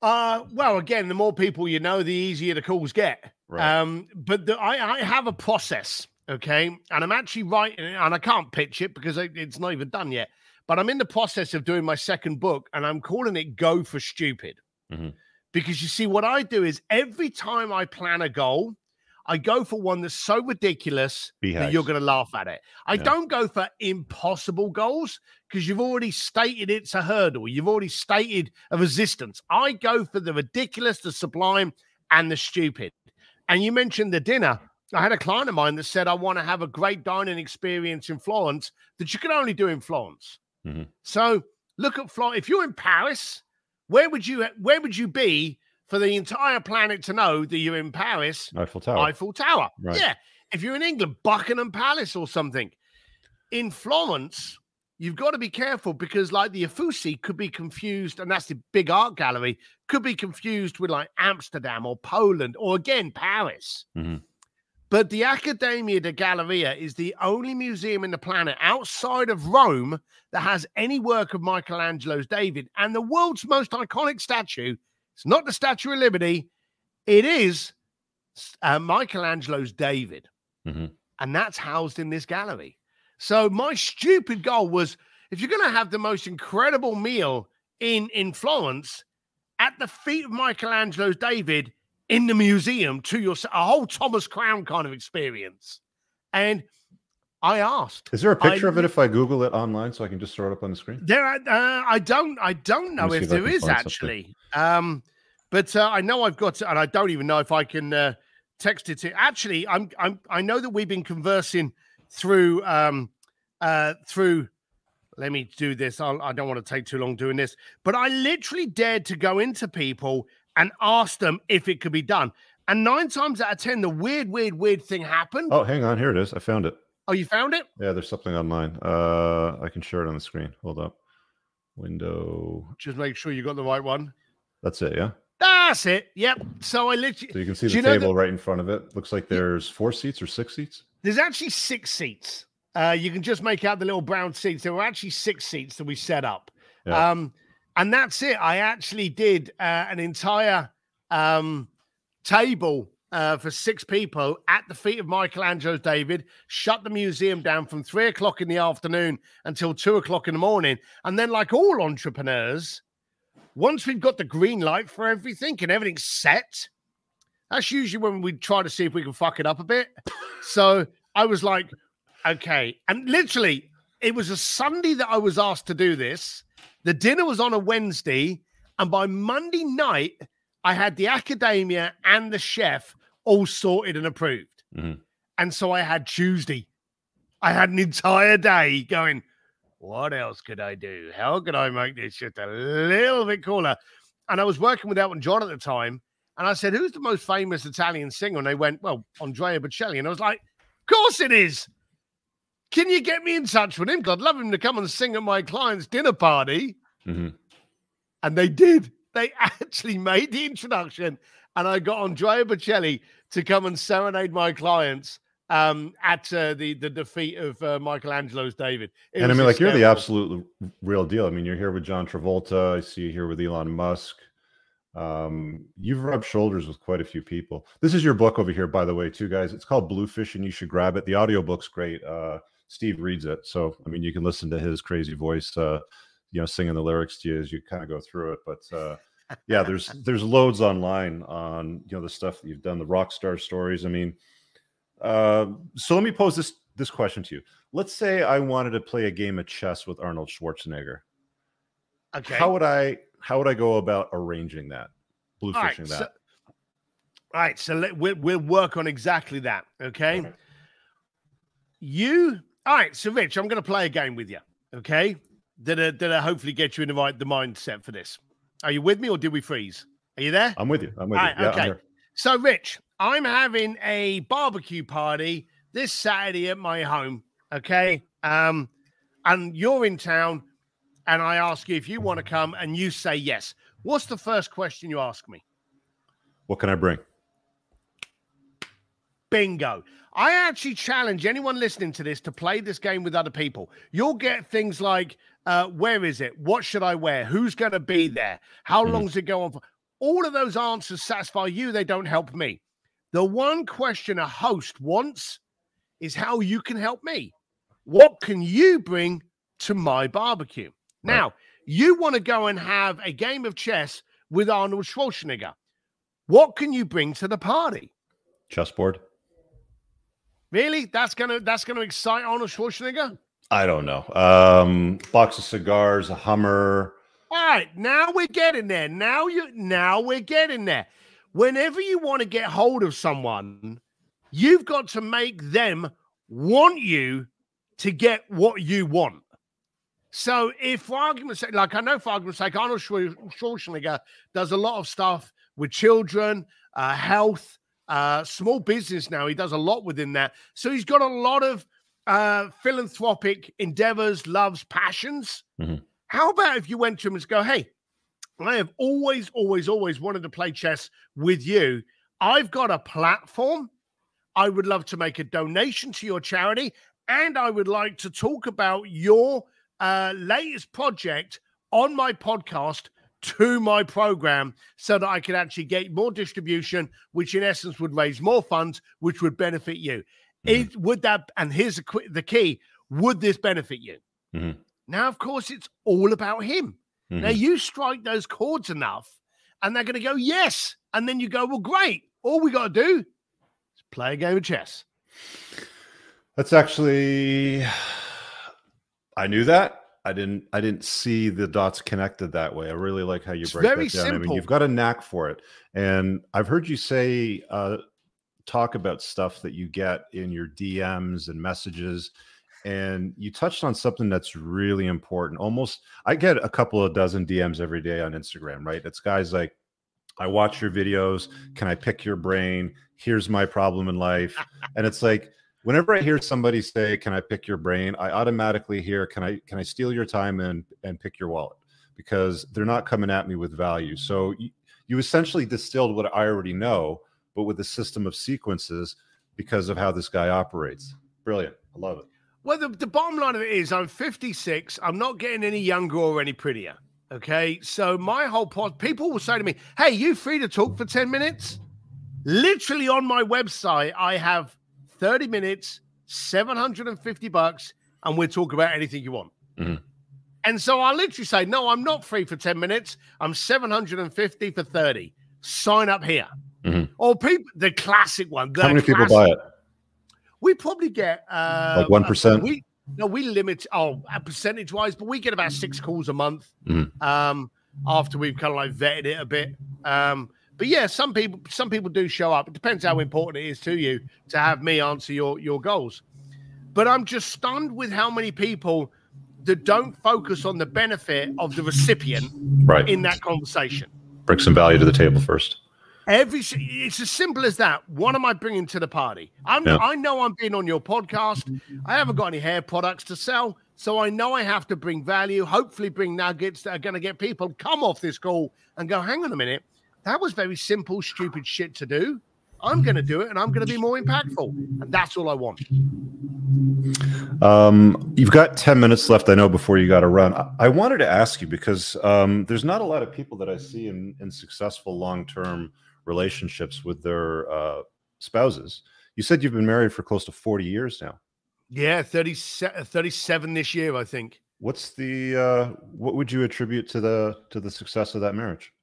Well, again, the more people you know, the easier the calls get. Right. But I have a process, okay? And I'm actually writing it, and I can't pitch it because it's not even done yet. But I'm in the process of doing my second book, and I'm calling it Go for Stupid. Because, you see, what I do is every time I plan a goal, I go for one that's so ridiculous that you're going to laugh at it. I don't go for impossible goals because you've already stated it's a hurdle. You've already stated a resistance. I go for the ridiculous, the sublime, and the stupid. And you mentioned the dinner. I had a client of mine that said, I want to have a great dining experience in Florence that you can only do in Florence. So look at Florence. If you're in Paris, where would you be for the entire planet to know that you're in Paris? Eiffel Tower. Eiffel Tower. Right. Yeah. If you're in England, Buckingham Palace or something. In Florence, you've got to be careful because like the Uffizi could be confused, and that's the big art gallery, could be confused with like Amsterdam or Poland or again, Paris. But the Accademia della Galleria is the only museum in the planet outside of Rome that has any work of Michelangelo's David, and the world's most iconic statue. It's not the Statue of Liberty. It is Michelangelo's David. And that's housed in this gallery. So my stupid goal was, if you're going to have the most incredible meal in Florence, at the feet of Michelangelo's David, in the museum, to yourself, a whole Thomas Crown kind of experience. And I asked. Is there a picture of it if I Google it online so I can just throw it up on the screen? There, I don't know if there is actually. But I know I've got it, and I don't even know if I can text it to. Actually, I know that we've been conversing through through. Let me do this. I don't want to take too long doing this, but I literally dared to go into people and ask them if it could be done. And 9 times out of 10, the weird thing happened. Oh, hang on, here it is. I found it. Oh, you found it? Yeah, there's something online. I can share it on the screen. Hold up. Window. Just make sure you got the right one. That's it, yeah? That's it. Yep. So I literally... So you can see the table right in front of it. Looks like there's 4 seats or 6 seats? There's actually 6 seats. You can just make out the little brown seats. There were actually 6 seats that we set up. Yeah. And that's it. I actually did an entire table... for 6 people at the feet of Michelangelo's David, shut the museum down from 3 o'clock in the afternoon until 2 o'clock in the morning. And then like all entrepreneurs, once we've got the green light for everything and everything's set, that's usually when we try to see if we can fuck it up a bit. So I was like, okay. And literally it was a Sunday that I was asked to do this. The dinner was on a Wednesday. And by Monday night, I had the Accademia and the chef all sorted and approved. Mm-hmm. And so I had Tuesday. I had an entire day going, what else could I do? How could I make this just a little bit cooler? And I was working with Elton John at the time. And I said, who's the most famous Italian singer? And they went, well, Andrea Bocelli. And I was like, of course it is. Can you get me in touch with him? God, love him to come and sing at my client's dinner party. Mm-hmm. And they did. They actually made the introduction. And I got Andrea Bocelli to come and serenade my clients at the defeat of Michelangelo's David. And I mean, like, you're the absolute real deal. I mean, you're here with John Travolta. I see you here with Elon Musk. You've rubbed shoulders with quite a few people. This is your book over here, by the way, too, guys. It's called Bluefish, and you should grab it. The audiobook's great. Steve reads it. So, I mean, you can listen to his crazy voice, you know, singing the lyrics to you as you kind of go through it. But, yeah, there's loads online on, you know, the stuff that you've done, the rock star stories. I mean, so let me pose this question to you. Let's say I wanted to play a game of chess with Arnold Schwarzenegger. Okay. How would I go about arranging that? Bluefishing all right, that. So, all right. So we'll work on exactly that. Okay. Okay. All right. So Rich, I'm going to play a game with you. Okay. That'll hopefully get you in the mindset for this. Are you with me or did we freeze? Are you there? I'm with you. I'm with you. Yeah, okay. I'm here. So Rich, I'm having a barbecue party this Saturday at my home. Okay. And you're in town and I ask you if you want to come and you say yes. What's the first question you ask me? What can I bring? Bingo. I actually challenge anyone listening to this to play this game with other people. You'll get things like, where is it? What should I wear? Who's going to be there? How long does it go on for? All of those answers satisfy you. They don't help me. The one question a host wants is how you can help me. What can you bring to my barbecue? Right. Now, you want to go and have a game of chess with Arnold Schwarzenegger. What can you bring to the party? Chessboard. Really? That's gonna excite Arnold Schwarzenegger? I don't know. Box of cigars, a Hummer. All right, now we're getting there. Now we're getting there. Whenever you want to get hold of someone, you've got to make them want you to get what you want. So if, for argument's sake, like I know for argument's sake, Arnold Schwarzenegger does a lot of stuff with children, health, small business now. He does a lot within that. So he's got a lot of philanthropic endeavors, loves, passions. Mm-hmm. How about if you went to him and go, hey, I have always wanted to play chess with you. I've got a platform. I would love to make a donation to your charity. And I would like to talk about your latest project on my podcast to my program so that I could actually get more distribution, which in essence would raise more funds, which would benefit you. Mm-hmm. Would that, and here's the key, would this benefit you? Mm-hmm. Now, of course, it's all about him. Mm-hmm. Now, you strike those chords enough, and they're going to go, yes. And then you go, well, great. All we got to do is play a game of chess. That's actually, I knew that. I didn't see the dots connected that way. I really like how you break that down. Simple. I mean, you've got a knack for it. And I've heard you say, talk about stuff that you get in your DMs and messages. And you touched on something that's really important. Almost, I get a couple of dozen DMs every day on Instagram, right? It's guys like, I watch your videos. Can I pick your brain? Here's my problem in life. And it's like, whenever I hear somebody say, can I pick your brain? I automatically hear, can I steal your time and pick your wallet? Because they're not coming at me with value. So you essentially distilled what I already know, but with a system of sequences because of how this guy operates. Brilliant. I love it. Well, the bottom line of it is I'm 56. I'm not getting any younger or any prettier, okay? So my whole pod, people will say to me, hey, you free to talk for 10 minutes? Literally on my website, I have 30 minutes, $750, and we'll talk about anything you want. Mm-hmm. And so I literally say, no, I'm not free for 10 minutes. I'm 750 for 30. Sign up here. Mm-hmm. Or people, the classic one. How many people buy it? We probably get like 1%. We limit percentage wise, but we get about 6 calls a month. Mm-hmm. After we've kind of like vetted it a bit. But yeah, some people do show up. It depends how important it is to you to have me answer your goals. But I'm just stunned with how many people that don't focus on the benefit of the recipient in that conversation. Bring some value to the table first. It's as simple as that. What am I bringing to the party? I know I'm being on your podcast. I haven't got any hair products to sell, so I know I have to bring value, hopefully bring nuggets that are going to get people to come off this call and go, hang on a minute, that was very simple, stupid shit to do. I'm going to do it, and I'm going to be more impactful. And that's all I want. You've got 10 minutes left, I know, before you got to run. I wanted to ask you, because there's not a lot of people that I see in successful long-term relationships with their spouses. You said you've been married for close to 40 years now. Yeah, 37 this year, I think. What's the what would you attribute to the success of that marriage?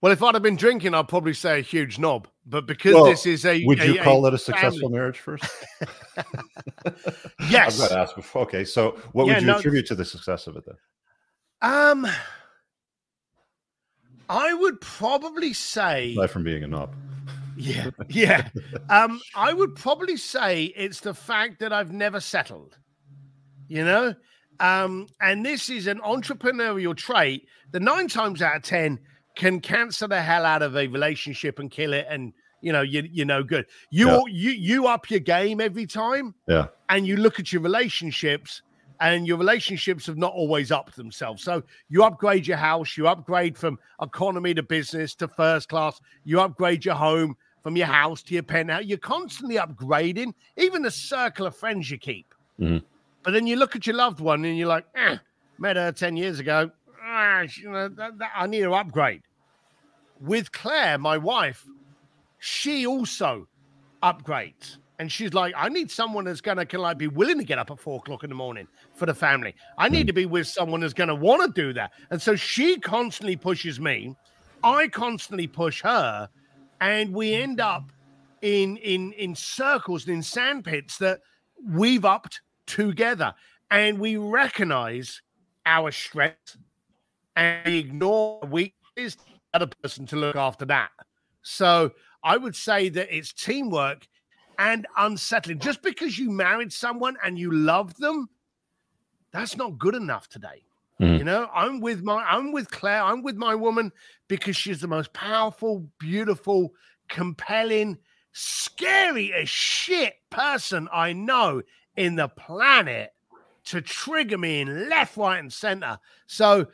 Well, if I'd have been drinking, I'd probably say a huge knob. But because this is a... Would you call it a successful marriage first? Yes. I've got to ask before. Okay, so what would you attribute to the success of it then? I would probably say... Aside from being a knob. Yeah, yeah. I would probably say it's the fact that I've never settled, you know? And this is an entrepreneurial trait that 9 times out of 10... can cancel the hell out of a relationship and kill it, and you know you're no good. You up your game every time, and you look at your relationships, and your relationships have not always upped themselves. So you upgrade your house, you upgrade from economy to business to first class, you upgrade your home from your house to your penthouse. You're constantly upgrading, even the circle of friends you keep. Mm-hmm. But then you look at your loved one and you're like, met her 10 years ago. You know, I need to upgrade. With Claire, my wife, she also upgrades. And she's like, I need someone that's going to like be willing to get up at 4 o'clock in the morning for the family. I need to be with someone that's going to want to do that. And so she constantly pushes me. I constantly push her. And we end up in circles and in sandpits that we've upped together. And we recognize our strengths and ignore weaknesses to the other person to look after that. So I would say that it's teamwork and unsettling. Just because you married someone and you loved them, that's not good enough today. Mm. You know, I'm with Claire, I'm with my woman because she's the most powerful, beautiful, compelling, scary as shit person I know in the planet to trigger me in left, right, and center. So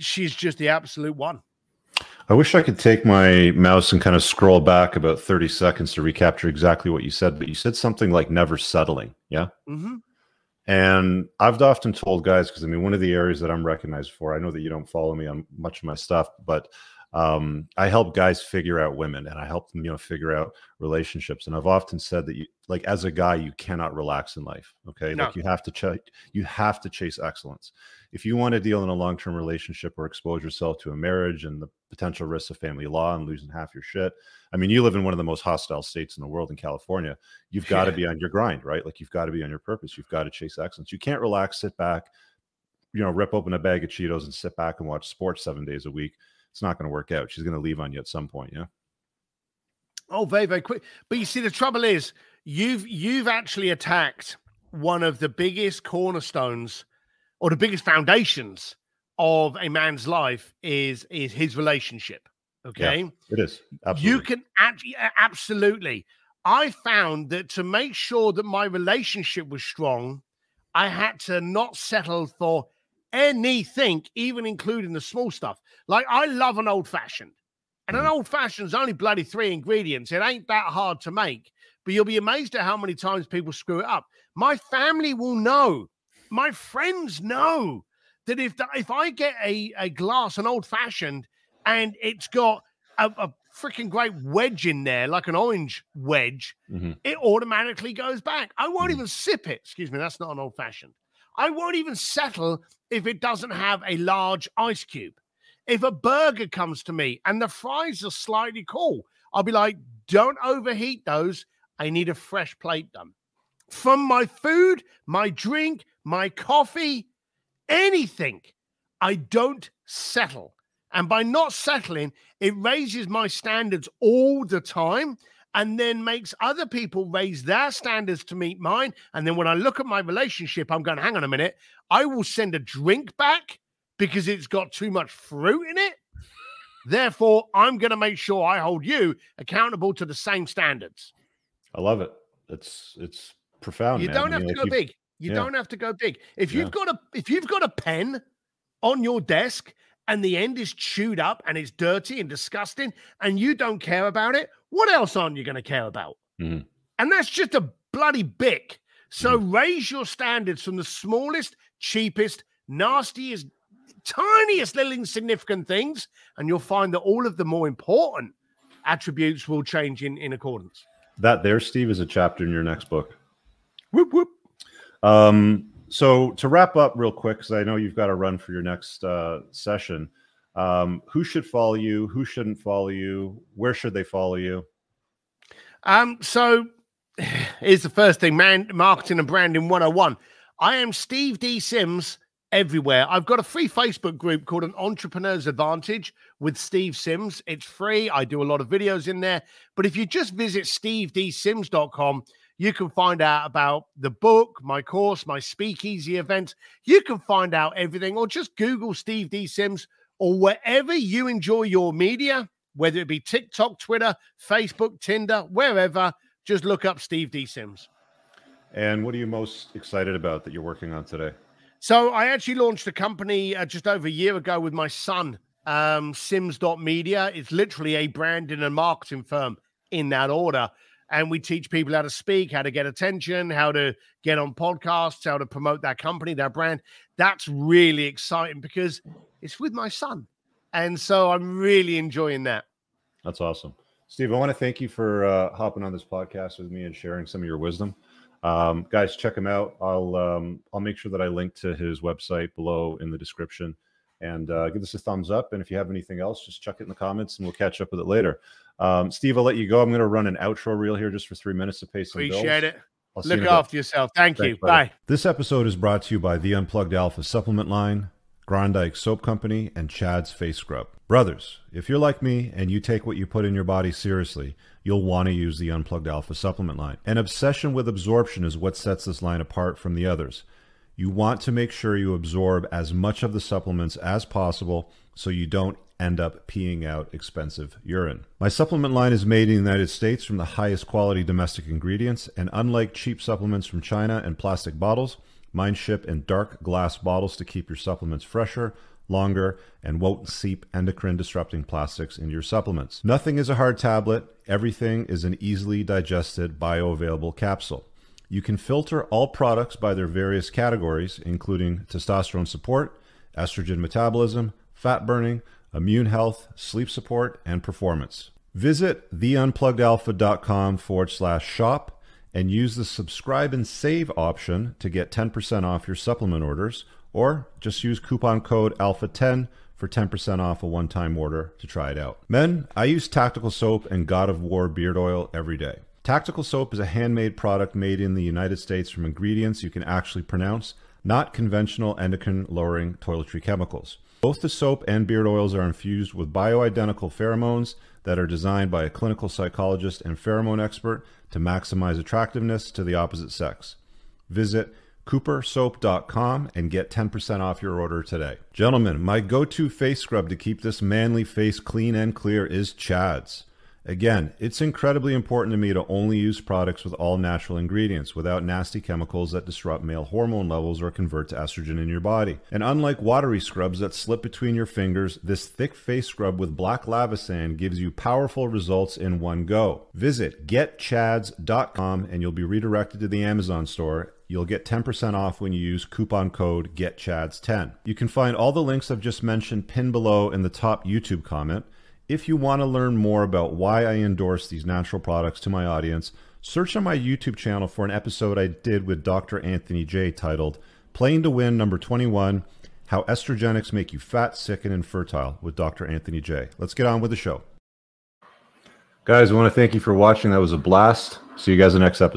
she's just the absolute one. I wish I could take my mouse and kind of scroll back about 30 seconds to recapture exactly what you said, but you said something like never settling. Yeah. Mm-hmm. And I've often told guys, because I mean, one of the areas that I'm recognized for, I know that you don't follow me on much of my stuff, but I help guys figure out women, and I help them, you know, figure out relationships. And I've often said that, you, like, as a guy, you cannot relax in life. Okay. No. Like you have to chase excellence. If you want to deal in a long-term relationship or expose yourself to a marriage and the potential risks of family law and losing half your shit. I mean, you live in one of the most hostile states in the world in California. You've got to be on your grind, right? Like you've got to be on your purpose. You've got to chase excellence. You can't relax, sit back, you know, rip open a bag of Cheetos and sit back and watch sports 7 days a week. It's not going to work out. She's going to leave on you at some point. Yeah. Oh, very, very quick. But you see, the trouble is you've actually attacked one of the biggest cornerstones or the biggest foundations of a man's life is his relationship. Okay. Yeah, it is. Absolutely. You can actually, absolutely. I found that to make sure that my relationship was strong, I had to not settle for anything, even including the small stuff. Like I love an old fashioned, and an old fashioned's only bloody 3 ingredients. It ain't that hard to make, but you'll be amazed at how many times people screw it up. My family will know, my friends know that if I get a glass, an old fashioned, and it's got a freaking great wedge in there, like an orange wedge, it automatically goes back. I won't even sip it. Excuse me, that's not an old fashioned. I won't even settle if it doesn't have a large ice cube. If a burger comes to me and the fries are slightly cool, I'll be like, don't overheat those. I need a fresh plate done. From my food, my drink, my coffee, anything, I don't settle. And by not settling, it raises my standards all the time and then makes other people raise their standards to meet mine. And then when I look at my relationship, I'm going, hang on a minute, I will send a drink back because it's got too much fruit in it. Therefore, I'm going to make sure I hold you accountable to the same standards. I love it. It's profound. You don't have to go big. You don't have to go big. If you've got a pen on your desk and the end is chewed up and it's dirty and disgusting and you don't care about it, what else aren't you going to care about? Mm. And that's just a bloody bick. So raise your standards from the smallest, cheapest, nastiest, tiniest little insignificant things, and you'll find that all of the more important attributes will change in accordance. That there, Steve, is a chapter in your next book. Whoop, whoop. So to wrap up real quick, because I know you've got to run for your next session, who should follow you? Who shouldn't follow you? Where should they follow you? So here's the first thing, man, marketing and branding 101. I am Steve D. Sims everywhere. I've got a free Facebook group called An Entrepreneur's Advantage with Steve Sims. It's free. I do a lot of videos in there. But if you just visit stevedsims.com, you can find out about the book, my course, my speakeasy events. You can find out everything, or just Google Steve D. Sims or wherever you enjoy your media, whether it be TikTok, Twitter, Facebook, Tinder, wherever, just look up Steve D. Sims. And what are you most excited about that you're working on today? So I actually launched a company just over a year ago with my son, Sims.media. It's literally a branding and marketing firm in that order. And we teach people how to speak, how to get attention, how to get on podcasts, how to promote their company, their brand. That's really exciting because it's with my son. And so I'm really enjoying that. That's awesome. Steve, I want to thank you for hopping on this podcast with me and sharing some of your wisdom. Guys, check him out. I'll make sure that I link to his website below in the description. And give us a thumbs up. And if you have anything else, just chuck it in the comments and we'll catch up with it later. Steve, I'll let you go. I'm going to run an outro reel here just for 3 minutes to pay some bills. Appreciate it. Look after yourself. Thank you. Bye. This episode is brought to you by The Unplugged Alpha Supplement Line, Grondyke Soap Company, and Chad's Face Scrub. Brothers, if you're like me and you take what you put in your body seriously, you'll want to use The Unplugged Alpha Supplement Line. An obsession with absorption is what sets this line apart from the others. You want to make sure you absorb as much of the supplements as possible so you don't end up peeing out expensive urine. My supplement line is made in the United States from the highest quality domestic ingredients, and unlike cheap supplements from China and plastic bottles, mine ship in dark glass bottles to keep your supplements fresher, longer, and won't seep endocrine-disrupting plastics into your supplements. Nothing is a hard tablet. Everything is an easily digested, bioavailable capsule. You can filter all products by their various categories, including testosterone support, estrogen metabolism, fat burning, immune health, sleep support, and performance. Visit theunpluggedalpha.com/shop and use the subscribe and save option to get 10% off your supplement orders, or just use coupon code ALPHA10 for 10% off a one-time order to try it out. Men, I use Tactical Soap and God of War beard oil every day. Tactical Soap is a handmade product made in the United States from ingredients you can actually pronounce, not conventional endocrine-lowering toiletry chemicals. Both the soap and beard oils are infused with bioidentical pheromones that are designed by a clinical psychologist and pheromone expert to maximize attractiveness to the opposite sex. Visit coopersoap.com and get 10% off your order today. Gentlemen, my go-to face scrub to keep this manly face clean and clear is Chad's. Again, it's incredibly important to me to only use products with all natural ingredients without nasty chemicals that disrupt male hormone levels or convert to estrogen in your body. And unlike watery scrubs that slip between your fingers, this thick face scrub with black lava sand gives you powerful results in one go. Visit getchads.com and you'll be redirected to the Amazon store. You'll get 10% off when you use coupon code GETCHADS10. You can find all the links I've just mentioned pinned below in the top YouTube comment. If you want to learn more about why I endorse these natural products to my audience, search on my YouTube channel for an episode I did with Dr. Anthony J titled Playing to Win Number 21, How Estrogenics Make You Fat, Sick, and Infertile with Dr. Anthony J. Let's get on with the show. Guys, I want to thank you for watching. That was a blast. See you guys in the next episode.